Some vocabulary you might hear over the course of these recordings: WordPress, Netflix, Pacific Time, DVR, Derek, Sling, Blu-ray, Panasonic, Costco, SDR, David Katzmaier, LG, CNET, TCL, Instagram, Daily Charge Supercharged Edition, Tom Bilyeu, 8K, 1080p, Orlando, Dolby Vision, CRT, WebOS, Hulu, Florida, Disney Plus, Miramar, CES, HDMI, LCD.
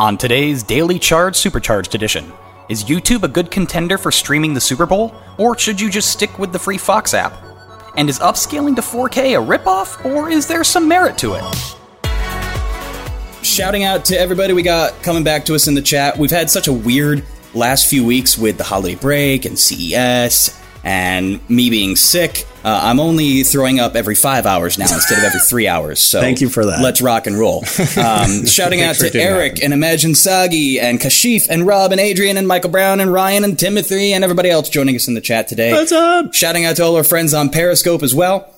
On today's Daily Charge Supercharged Edition, is YouTube a good contender for streaming the Super Bowl, or should you just stick with the free Fox app? And is upscaling to 4K a ripoff, or is there some merit to it? Shouting out to everybody we got coming back to us in the chat. We've had such a weird last few weeks with the holiday break and CES and me being sick. I'm only throwing up every 5 hours now instead of every 3 hours. So thank you for that. Let's rock and roll. Shouting out to Eric and Imagine Saggy and Kashif and Rob and Adrian and Michael Brown and Ryan and Timothy and everybody else joining us in the chat today. What's up? Shouting out to all our friends on Periscope as well.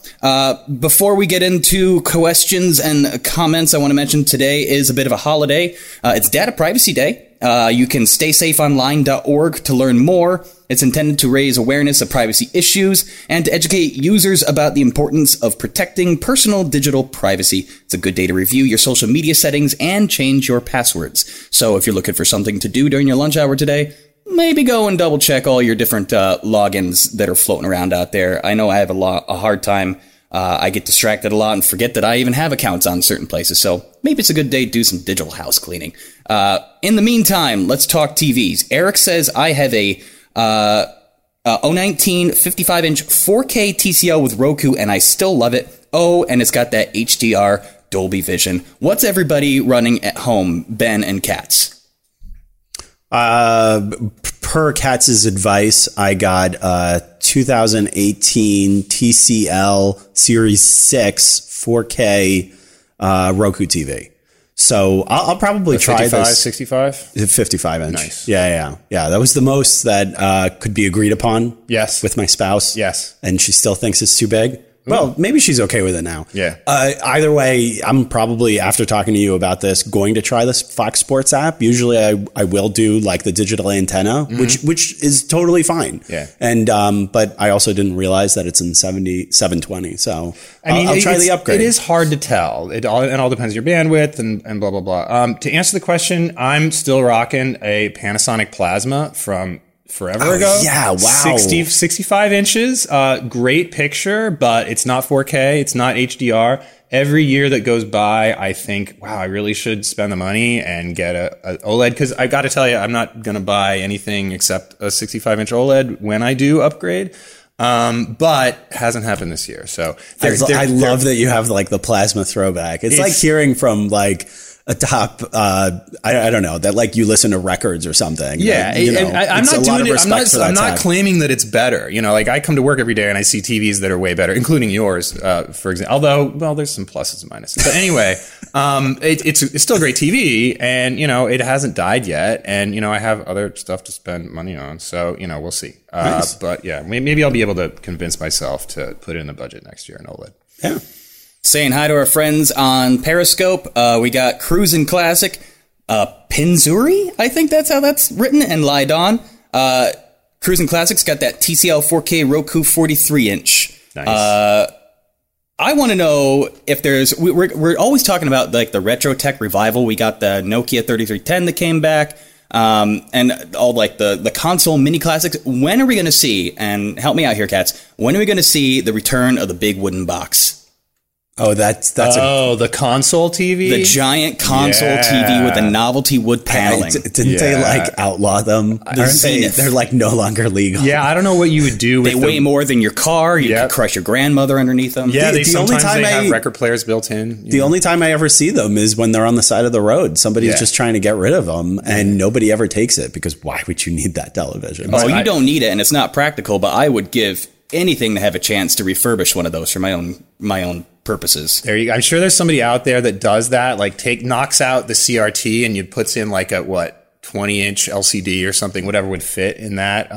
Before we get into questions and comments, I want to mention today is a bit of a holiday. It's Data Privacy Day. You can staysafeonline.org to learn more. It's intended to raise awareness of privacy issues and to educate users about the importance of protecting personal digital privacy. It's a good day to review your social media settings and change your passwords. So if you're looking for something to do during your lunch hour today, maybe go and double check all your different logins that are floating around out there. I know I have a hard time. I get distracted a lot and forget that I even have accounts on certain places. So maybe it's a good day to do some digital house cleaning. In the meantime, let's talk TVs. Eric says I have a 019 55-inch 4K TCL with Roku, and I still love it. Oh, and it's got that HDR Dolby Vision. What's everybody running at home, Ben and Katz? Per Katz's advice, I got 2018 TCL Series 6 4K Roku TV. So I'll probably try this. 55 inch. Nice. Yeah. That was the most that could be agreed upon. Yes. With my spouse. Yes. And she still thinks it's too big. Ooh. Well, maybe she's okay with it now. Yeah. Either way, I'm probably, after talking to you about this, going to try this Fox Sports app. Usually I will do like the digital antenna, mm-hmm. which is totally fine. Yeah. And, but I also didn't realize that it's in 720. So I mean, I'll try the upgrade. It is hard to tell. It all depends on your bandwidth and blah, blah, blah. To answer the question, I'm still rocking a Panasonic Plasma from forever ago. Yeah, wow. 65 inches. Great picture, but it's not 4K. It's not HDR. Every year that goes by, I think, wow, I really should spend the money and get a OLED. Because I got to tell you, I'm not going to buy anything except a 65-inch OLED when I do upgrade. But hasn't happened this year. So I love that you have like the plasma throwback. It's like hearing from like a top, I don't know, that like you listen to records or something. Yeah. Like, I'm not doing it. I'm not claiming that it's better. You know, like I come to work every day and I see TVs that are way better, including yours, for example. Although, well, there's some pluses and minuses. But anyway, it's still a great TV and, you know, it hasn't died yet. And, you know, I have other stuff to spend money on. So, you know, we'll see. Nice. But yeah, maybe I'll be able to convince myself to put in the budget next year in OLED. Yeah. Saying hi to our friends on Periscope. We got Cruisin' Classic, Pinzuri, I think that's how that's written, and Lydon. Cruisin' Classic's got that TCL 4K Roku 43-inch. Nice. I want to know if there's... We're always talking about like the retro tech revival. We got the Nokia 3310 that came back, and all like the console mini classics. When are we going to see, and help me out here, Katz, when are we going to see the return of the big wooden box? Oh, the console TV, the giant console TV with the novelty wood paneling. Didn't they like outlaw them? They're like no longer legal. Yeah, I don't know what you would do with them. They weigh more than your car. You could crush your grandmother underneath them. Yeah, the only time they have record players built in. The only time I ever see them is when they're on the side of the road. Somebody's just trying to get rid of them, and nobody ever takes it because why would you need that television? Oh, you don't need it, and it's not practical. But I would give anything to have a chance to refurbish one of those for my own purposes. There you go. I'm sure there's somebody out there that does that, like knocks out the CRT and you puts in like a 20-inch LCD or something, whatever would fit in that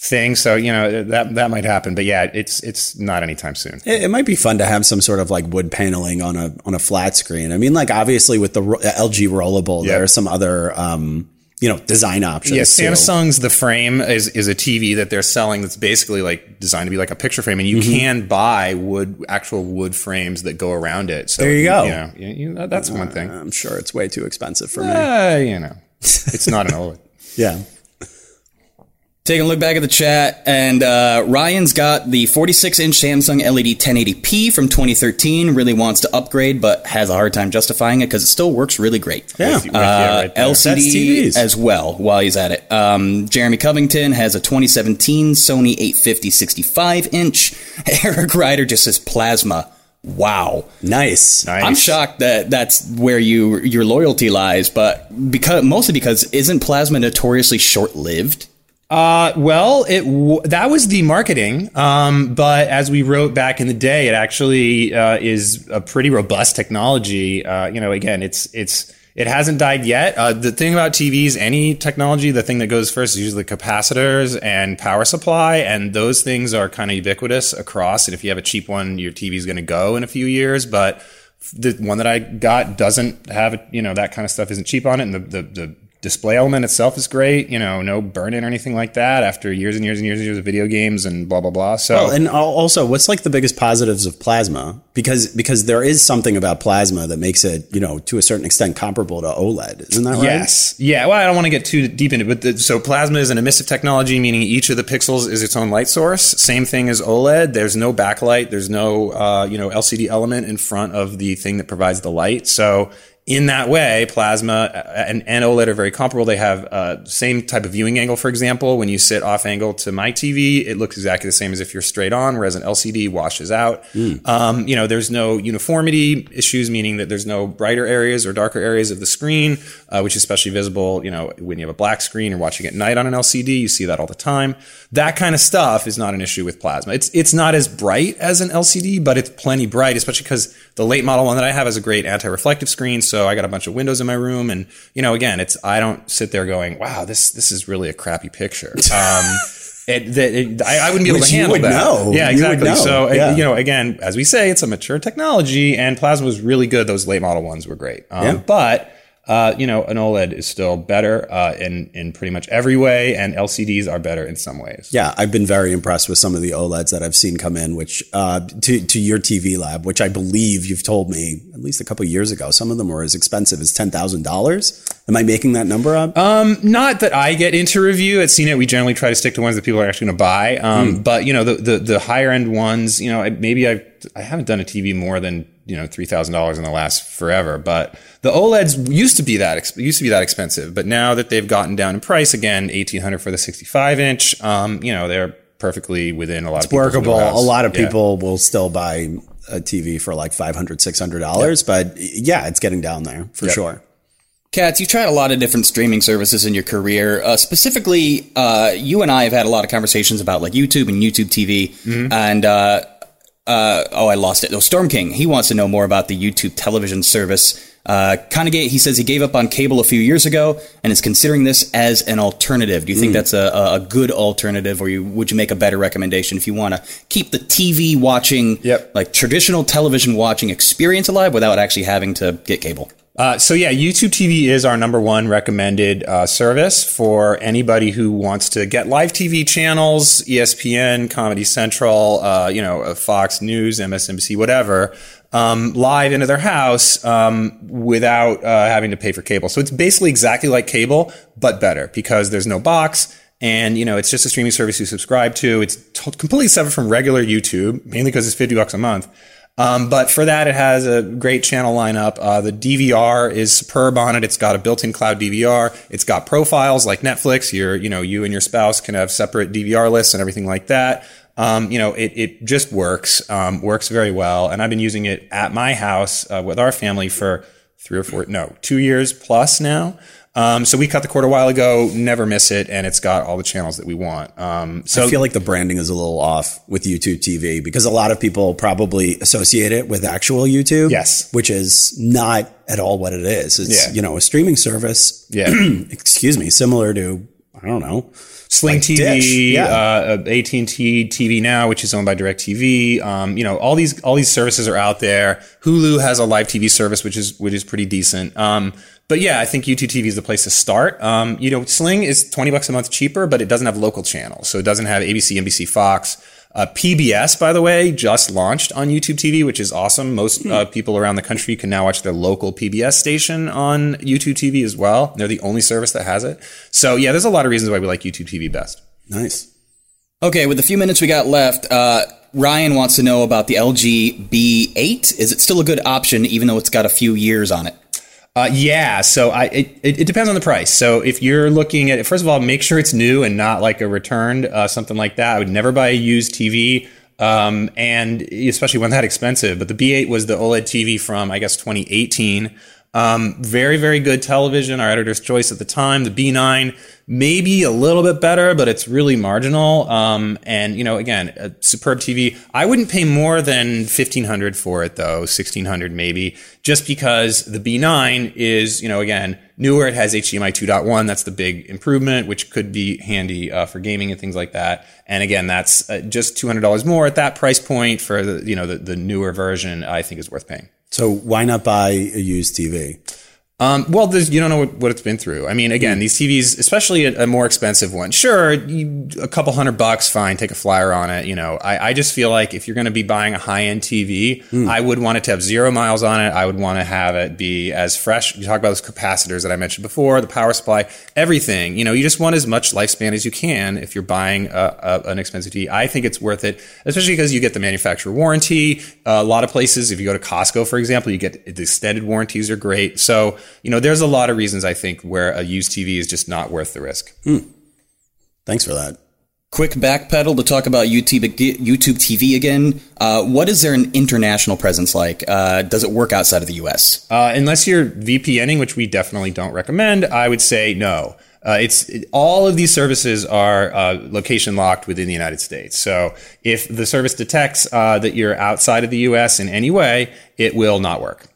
thing. So, you know, that might happen. But yeah, it's not anytime soon. It might be fun to have some sort of like wood paneling on a flat screen. I mean, like obviously with the LG rollable, there are some other you know, design options. Yeah, Samsung's The Frame is a TV that they're selling that's basically like designed to be like a picture frame, and you can buy actual wood frames that go around it. So there you go. You know, that's one thing. I'm sure it's way too expensive for me. You know, it's not an OLED. Yeah. Taking a look back at the chat, and Ryan's got the 46-inch Samsung LED 1080p from 2013. Really wants to upgrade, but has a hard time justifying it because it still works really great. Yeah, right there. LCD as well. While he's at it, Jeremy Covington has a 2017 Sony 850 65-inch. Eric Ryder just says plasma. Wow. Nice. I'm shocked that that's where your loyalty lies, but mostly because isn't plasma notoriously short-lived? That was the marketing, but as we wrote back in the day, it actually is a pretty robust technology. It hasn't died yet. The thing about TVs, any technology, the thing that goes first is usually capacitors and power supply, and those things are kind of ubiquitous across, and if you have a cheap one, your TV is going to go in a few years, but the one that I got doesn't have it, that kind of stuff isn't cheap on it, and the display element itself is great, no burn-in or anything like that after years and years and years and years of video games and blah, blah, blah. So, well, and also, what's like the biggest positives of plasma? Because there is something about plasma that makes it, to a certain extent comparable to OLED. Isn't that right? Yes. Yeah. Well, I don't want to get too deep into it, but so plasma is an emissive technology, meaning each of the pixels is its own light source. Same thing as OLED. There's no backlight. There's no, LCD element in front of the thing that provides the light. So, in that way, plasma and OLED are very comparable. They have same type of viewing angle, for example. When you sit off angle to my TV, it looks exactly the same as if you're straight on, whereas an LCD washes out. There's no uniformity issues, meaning that there's no brighter areas or darker areas of the screen, which is especially visible, when you have a black screen or watching at night on an LCD. You see that all the time. That kind of stuff is not an issue with plasma. It's not as bright as an LCD, but it's plenty bright, especially because the late model one that I have is a great anti-reflective screen. So I got a bunch of windows in my room, and I don't sit there going, "Wow, this is really a crappy picture." I wouldn't be able to handle that. Know. Yeah, exactly. Know. So again, as we say, it's a mature technology, and plasma was really good. Those late model ones were great, but an OLED is still better in pretty much every way, and LCDs are better in some ways. Yeah, I've been very impressed with some of the OLEDs that I've seen come in, which to your TV lab, which I believe you've told me at least a couple of years ago, some of them were as expensive as $10,000. Am I making that number up? Not that I get into review. At CNET, we generally try to stick to ones that people are actually going to buy. But the higher end ones, I haven't done a TV more than $3,000 in the last forever, but the OLEDs used to be that expensive. But now that they've gotten down in price again, $1,800 for the 65-inch, they're perfectly within a lot. It's of workable. A lot of people will still buy a TV for like $500, $600, but yeah, it's getting down there for sure. Katz, you've tried a lot of different streaming services in your career. Specifically, you and I have had a lot of conversations about like YouTube and YouTube TV, and I lost it. No, Storm King. He wants to know more about the YouTube television service. Conagate, he says he gave up on cable a few years ago and is considering this as an alternative. Do you think that's a good alternative, or would you make a better recommendation if you want to keep the TV watching, like traditional television watching experience alive without actually having to get cable? YouTube TV is our number one recommended service for anybody who wants to get live TV channels, ESPN, Comedy Central, Fox News, MSNBC, whatever, live into their house without having to pay for cable. So it's basically exactly like cable, but better because there's no box. And, it's just a streaming service you subscribe to. It's completely separate from regular YouTube, mainly because it's $50 a month. But for that, it has a great channel lineup. The DVR is superb on it. It's got a built-in cloud DVR. It's got profiles like Netflix. You and your spouse can have separate DVR lists and everything like that. It just works very well. And I've been using it at my house with our family for 2 years plus now. So we cut the cord a while ago, never miss it, and it's got all the channels that we want. I feel like the branding is a little off with YouTube TV because a lot of people probably associate it with actual YouTube. Yes. Which is not at all what it is. It's, a streaming service. Yeah. Excuse me. Similar to, I don't know, Sling like TV, AT&T TV now, which is owned by DirecTV. All these services are out there. Hulu has a live TV service, which is pretty decent. But yeah, I think YouTube TV is the place to start. Sling is $20 a month cheaper, but it doesn't have local channels. So it doesn't have ABC, NBC, Fox. PBS, by the way, just launched on YouTube TV, which is awesome. Most people around the country can now watch their local PBS station on YouTube TV as well. They're the only service that has it. So yeah, there's a lot of reasons why we like YouTube TV best. Nice. Okay, with the few minutes we got left, Ryan wants to know about the LG B8. Is it still a good option, even though it's got a few years on it? Yeah, so it depends on the price. So if you're looking at it, first of all, make sure it's new and not like a returned, something like that. I would never buy a used TV, and especially one that expensive. But the B8 was the OLED TV from, I guess, 2018. Very, very good television, our editor's choice at the time. The B9, maybe a little bit better, but it's really marginal. And, you know, again, a superb TV. I wouldn't pay more than $1,500 for it, though, $1,600 maybe, just because the B9 is, you know, again, newer. It has HDMI 2.1. That's the big improvement, which could be handy for gaming and things like that. And again, that's just $200 more at that price point for the, you know, the newer version, I think is worth paying. So why not buy a used TV? Well, you don't know what it's been through. I mean, again, these TVs, especially a more expensive one, sure, a couple $100, fine, take a flyer on it. You know, I just feel like if you're going to be buying a high-end TV, I would want it to have 0 miles on it. I would want to have it be as fresh. You talk about those capacitors that I mentioned before, the power supply, everything. You know, you just want as much lifespan as you can if you're buying an expensive TV. I think it's worth it, especially because you get the manufacturer warranty. A lot of places, if you go to Costco, for example, you get the extended warranties are great. So, you know, there's a lot of reasons, I think, where a used TV is just not worth the risk. Thanks for that. Quick backpedal to talk about YouTube TV again. What is an international presence like? Does it work outside of the U.S.? Unless you're VPNing, which we definitely don't recommend, I would say no. All of these services are location locked within the United States. So if the service detects that you're outside of the U.S. in any way, it will not work.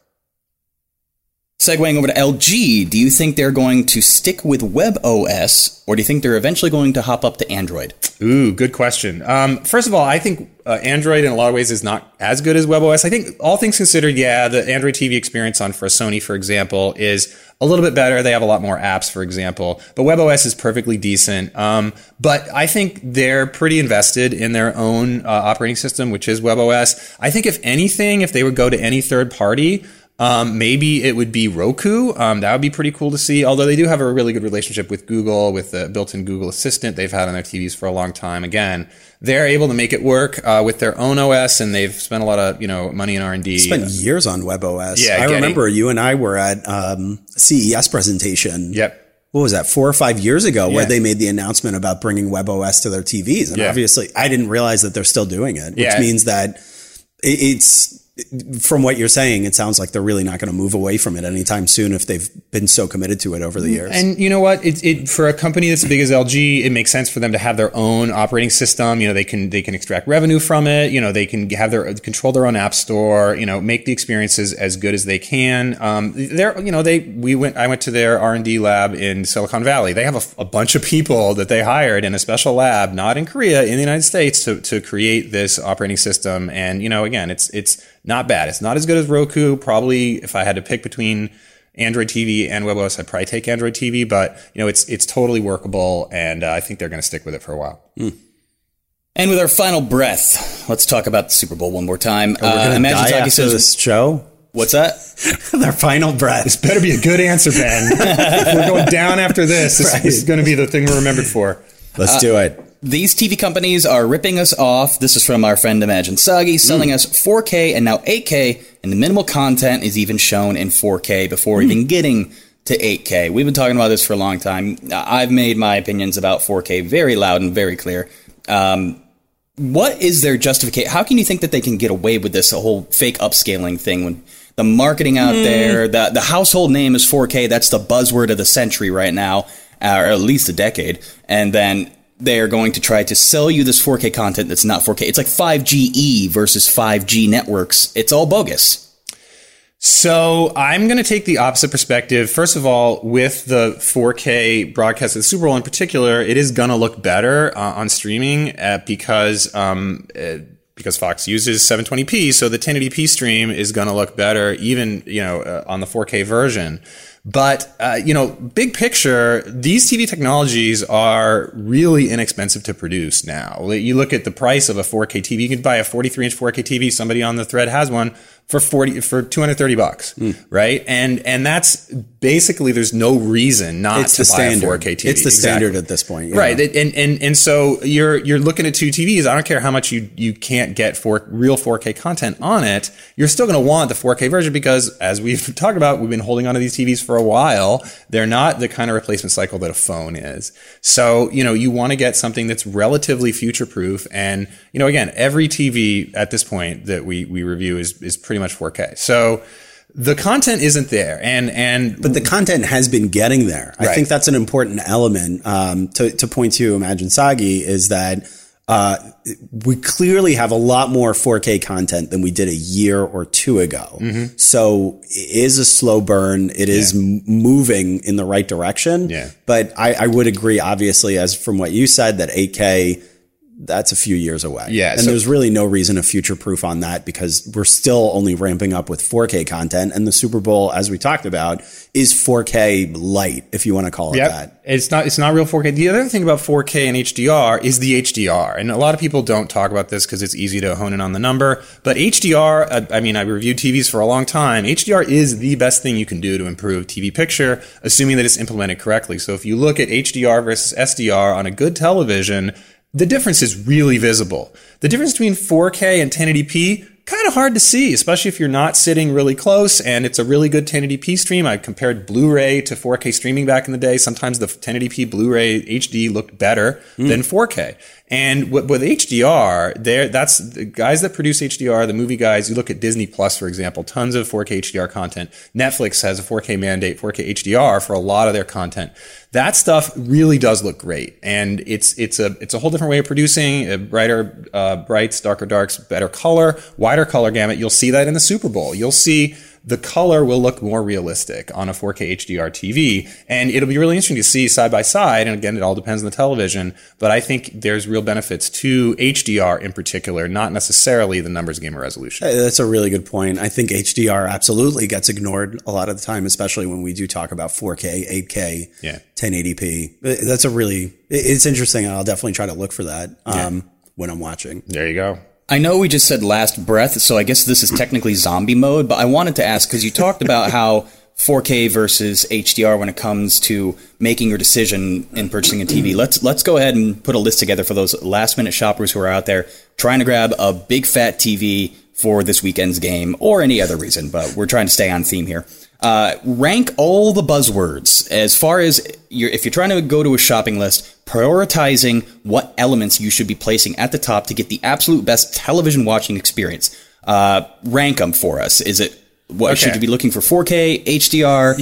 Segueing over to LG, do you think they're going to stick with WebOS, or do you think they're eventually going to hop up to Android? Ooh, good question. First of all, I think Android in a lot of ways is not as good as WebOS. I think all things considered, yeah, the Android TV experience for a Sony, for example, is a little bit better. They have a lot more apps, for example. But WebOS is perfectly decent. But I think they're pretty invested in their own operating system, which is WebOS. I think if anything, if they would go to any third party, maybe it would be Roku. That would be pretty cool to see. Although they do have a really good relationship with Google, with the built-in Google Assistant they've had on their TVs for a long time. Again, they're able to make it work with their own OS, and they've spent a lot of money in R&D. Spent years on WebOS. Yeah, I remember you and I were at CES presentation. Yep. What was that, 4 or 5 years ago, where they made the announcement about bringing WebOS to their TVs? And obviously, I didn't realize that they're still doing it, which means that it's... From what you're saying, it sounds like they're really not going to move away from it anytime soon if they've been so committed to it over the years. And you know what? It for a company that's as big as LG, it makes sense for them to have their own operating system. You know, they can extract revenue from it. You know, they can have control their own app store. You know, make the experiences as good as they can. I went to their R&D lab in Silicon Valley. They have a bunch of people that they hired in a special lab, not in Korea, in the United States, to create this operating system. And you know, again, it's not bad. It's not as good as Roku. Probably if I had to pick between Android TV and WebOS, I'd probably take Android TV. But, you know, it's totally workable, and I think they're going to stick with it for a while. And with our final breath, let's talk about the Super Bowl one more time. Imagine Saggy says this show. What's that? Their final breath. This better be a good answer, Ben. If we're going down after this. This is going to be the thing we're remembered for. Let's do it. These TV companies are ripping us off. This is from our friend Imagine Saggy, selling us 4K and now 8K, and the minimal content is even shown in 4K before even getting to 8K. We've been talking about this for a long time. I've made my opinions about 4K very loud and very clear. What is their justification? How can you think that they can get away with this whole fake upscaling thing when the marketing out there, the household name is 4K, that's the buzzword of the century right now, or at least a decade, and then... They are going to try to sell you this 4K content that's not 4K. It's like 5GE versus 5G networks. It's all bogus. So I'm going to take the opposite perspective. First of all, with the 4K broadcast of the Super Bowl in particular, it is going to look better on streaming because Fox uses 720p, so the 1080p stream is going to look better even, on the 4K version. But, big picture, these TV technologies are really inexpensive to produce now. You look at the price of a 4K TV. You can buy a 43-inch 4K TV. Somebody on the thread has one for $230, right? And that's basically, there's no reason not to buy a 4K TV. It's the standard at this point, right? And so you're looking at two TVs. I don't care how much you can't get for real 4K content on it. You're still going to want the 4K version because, as we've talked about, we've been holding onto these TVs for a while. They're not the kind of replacement cycle that a phone is. So you want to get something that's relatively future proof. And again, every TV at this point that we review is pretty much 4K. So the content isn't there, but the content has been getting there. Right. I think that's an important element to point to. Imagine Saggy is that we clearly have a lot more 4K content than we did a year or two ago. Mm-hmm. So it is a slow burn. It is moving in the right direction. Yeah. But I would agree, obviously, as from what you said, that 8K. That's a few years away. Yeah. And there's really no reason to future proof on that because we're still only ramping up with 4K content. And the Super Bowl, as we talked about, is 4K light, if you want to call it that. It's not real 4K. The other thing about 4K and HDR is the HDR. And a lot of people don't talk about this because it's easy to hone in on the number. But HDR, I reviewed TVs for a long time. HDR is the best thing you can do to improve TV picture, assuming that it's implemented correctly. So if you look at HDR versus SDR on a good television, the difference is really visible. The difference between 4K and 1080p, kind of hard to see, especially if you're not sitting really close and it's a really good 1080p stream. I compared Blu-ray to 4K streaming back in the day. Sometimes the 1080p Blu-ray HD looked better than 4K. And with HDR, that's the guys that produce HDR, the movie guys. You look at Disney Plus, for example, tons of 4K HDR content. Netflix has a 4K mandate, 4K HDR for a lot of their content. That stuff really does look great. And it's a whole different way of producing, brighter brights, darker darks, better color, wider color gamut. You'll see that in the Super Bowl. You'll see the color will look more realistic on a 4K HDR TV. And it'll be really interesting to see side by side. And again, it all depends on the television. But I think there's real benefits to HDR in particular, not necessarily the numbers game or resolution. That's a really good point. I think HDR absolutely gets ignored a lot of the time, especially when we do talk about 4K, 8K, 1080p. That's it's interesting. And I'll definitely try to look for that when I'm watching. There you go. I know we just said last breath, so I guess this is technically zombie mode, but I wanted to ask, because you talked about how 4K versus HDR when it comes to making your decision in purchasing a TV. Let's go ahead and put a list together for those last-minute shoppers who are out there trying to grab a big, fat TV for this weekend's game or any other reason, but we're trying to stay on theme here. Rank all the buzzwords as far as if you're trying to go to a shopping list, prioritizing what elements you should be placing at the top to get the absolute best television watching experience. Rank them for us. Is it should you be looking for? 4K, HDR,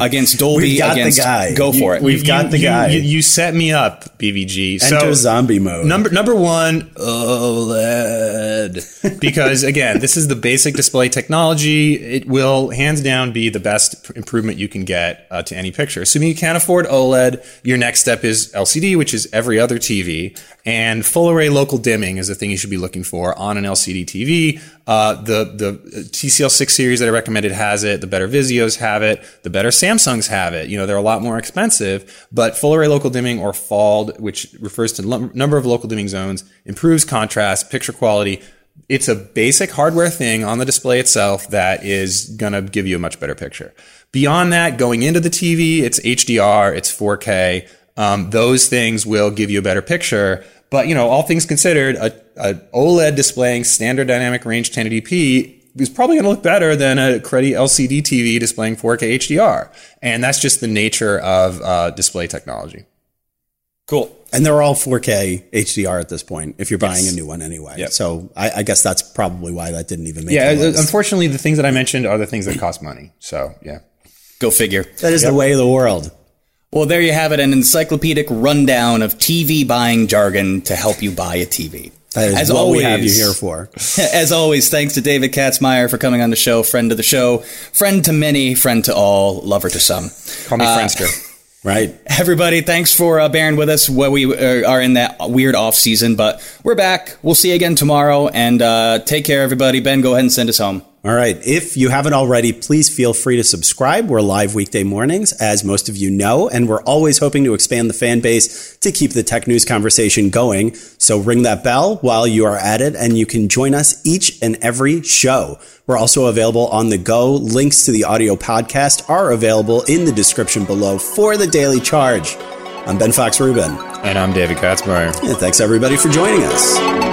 against Dolby. We've got the guy. Go for it. We've got the guy. You set me up, BVG. Enter zombie mode. Number one, OLED. Because, again, this is the basic display technology. It will, hands down, be the best improvement you can get to any picture. Assuming you can't afford OLED, your next step is LCD, which is every other TV. And full array local dimming is the thing you should be looking for on an LCD TV. The TCL 6 series that I recommended has it. The better Vizios have it. The better Samsungs have it. They're a lot more expensive. But full array local dimming, or FALD, which refers to number of local dimming zones, improves contrast, picture quality. It's a basic hardware thing on the display itself that is going to give you a much better picture. Beyond that, going into the TV, it's HDR, it's 4K. Those things will give you a better picture. But, all things considered, a OLED displaying standard dynamic range 1080p is probably going to look better than a cruddy LCD TV displaying 4K HDR. And that's just the nature of display technology. Cool. And they're all 4K HDR at this point, if you're buying a new one anyway. Yep. So I guess that's probably why that didn't even make sense. Yeah, unfortunately, the things that I mentioned are the things that cost money. So, Go figure. That is the way of the world. Well, there you have it, an encyclopedic rundown of TV buying jargon to help you buy a TV. That is what we have you here for. As always, thanks to David Katzmaier for coming on the show, friend of the show, friend to many, friend to all, lover to some. Call me Friendster. Right. Everybody, thanks for bearing with us while we are in that weird off season, but we're back. We'll see you again tomorrow, and take care, everybody. Ben, go ahead and send us home. All right. If you haven't already, please feel free to subscribe. We're live weekday mornings, as most of you know, and we're always hoping to expand the fan base to keep the tech news conversation going. So ring that bell while you are at it, and you can join us each and every show. We're also available on the go. Links to the audio podcast are available in the description below for the Daily Charge. I'm Ben Fox Rubin. And I'm David Katzmaier. And thanks, everybody, for joining us.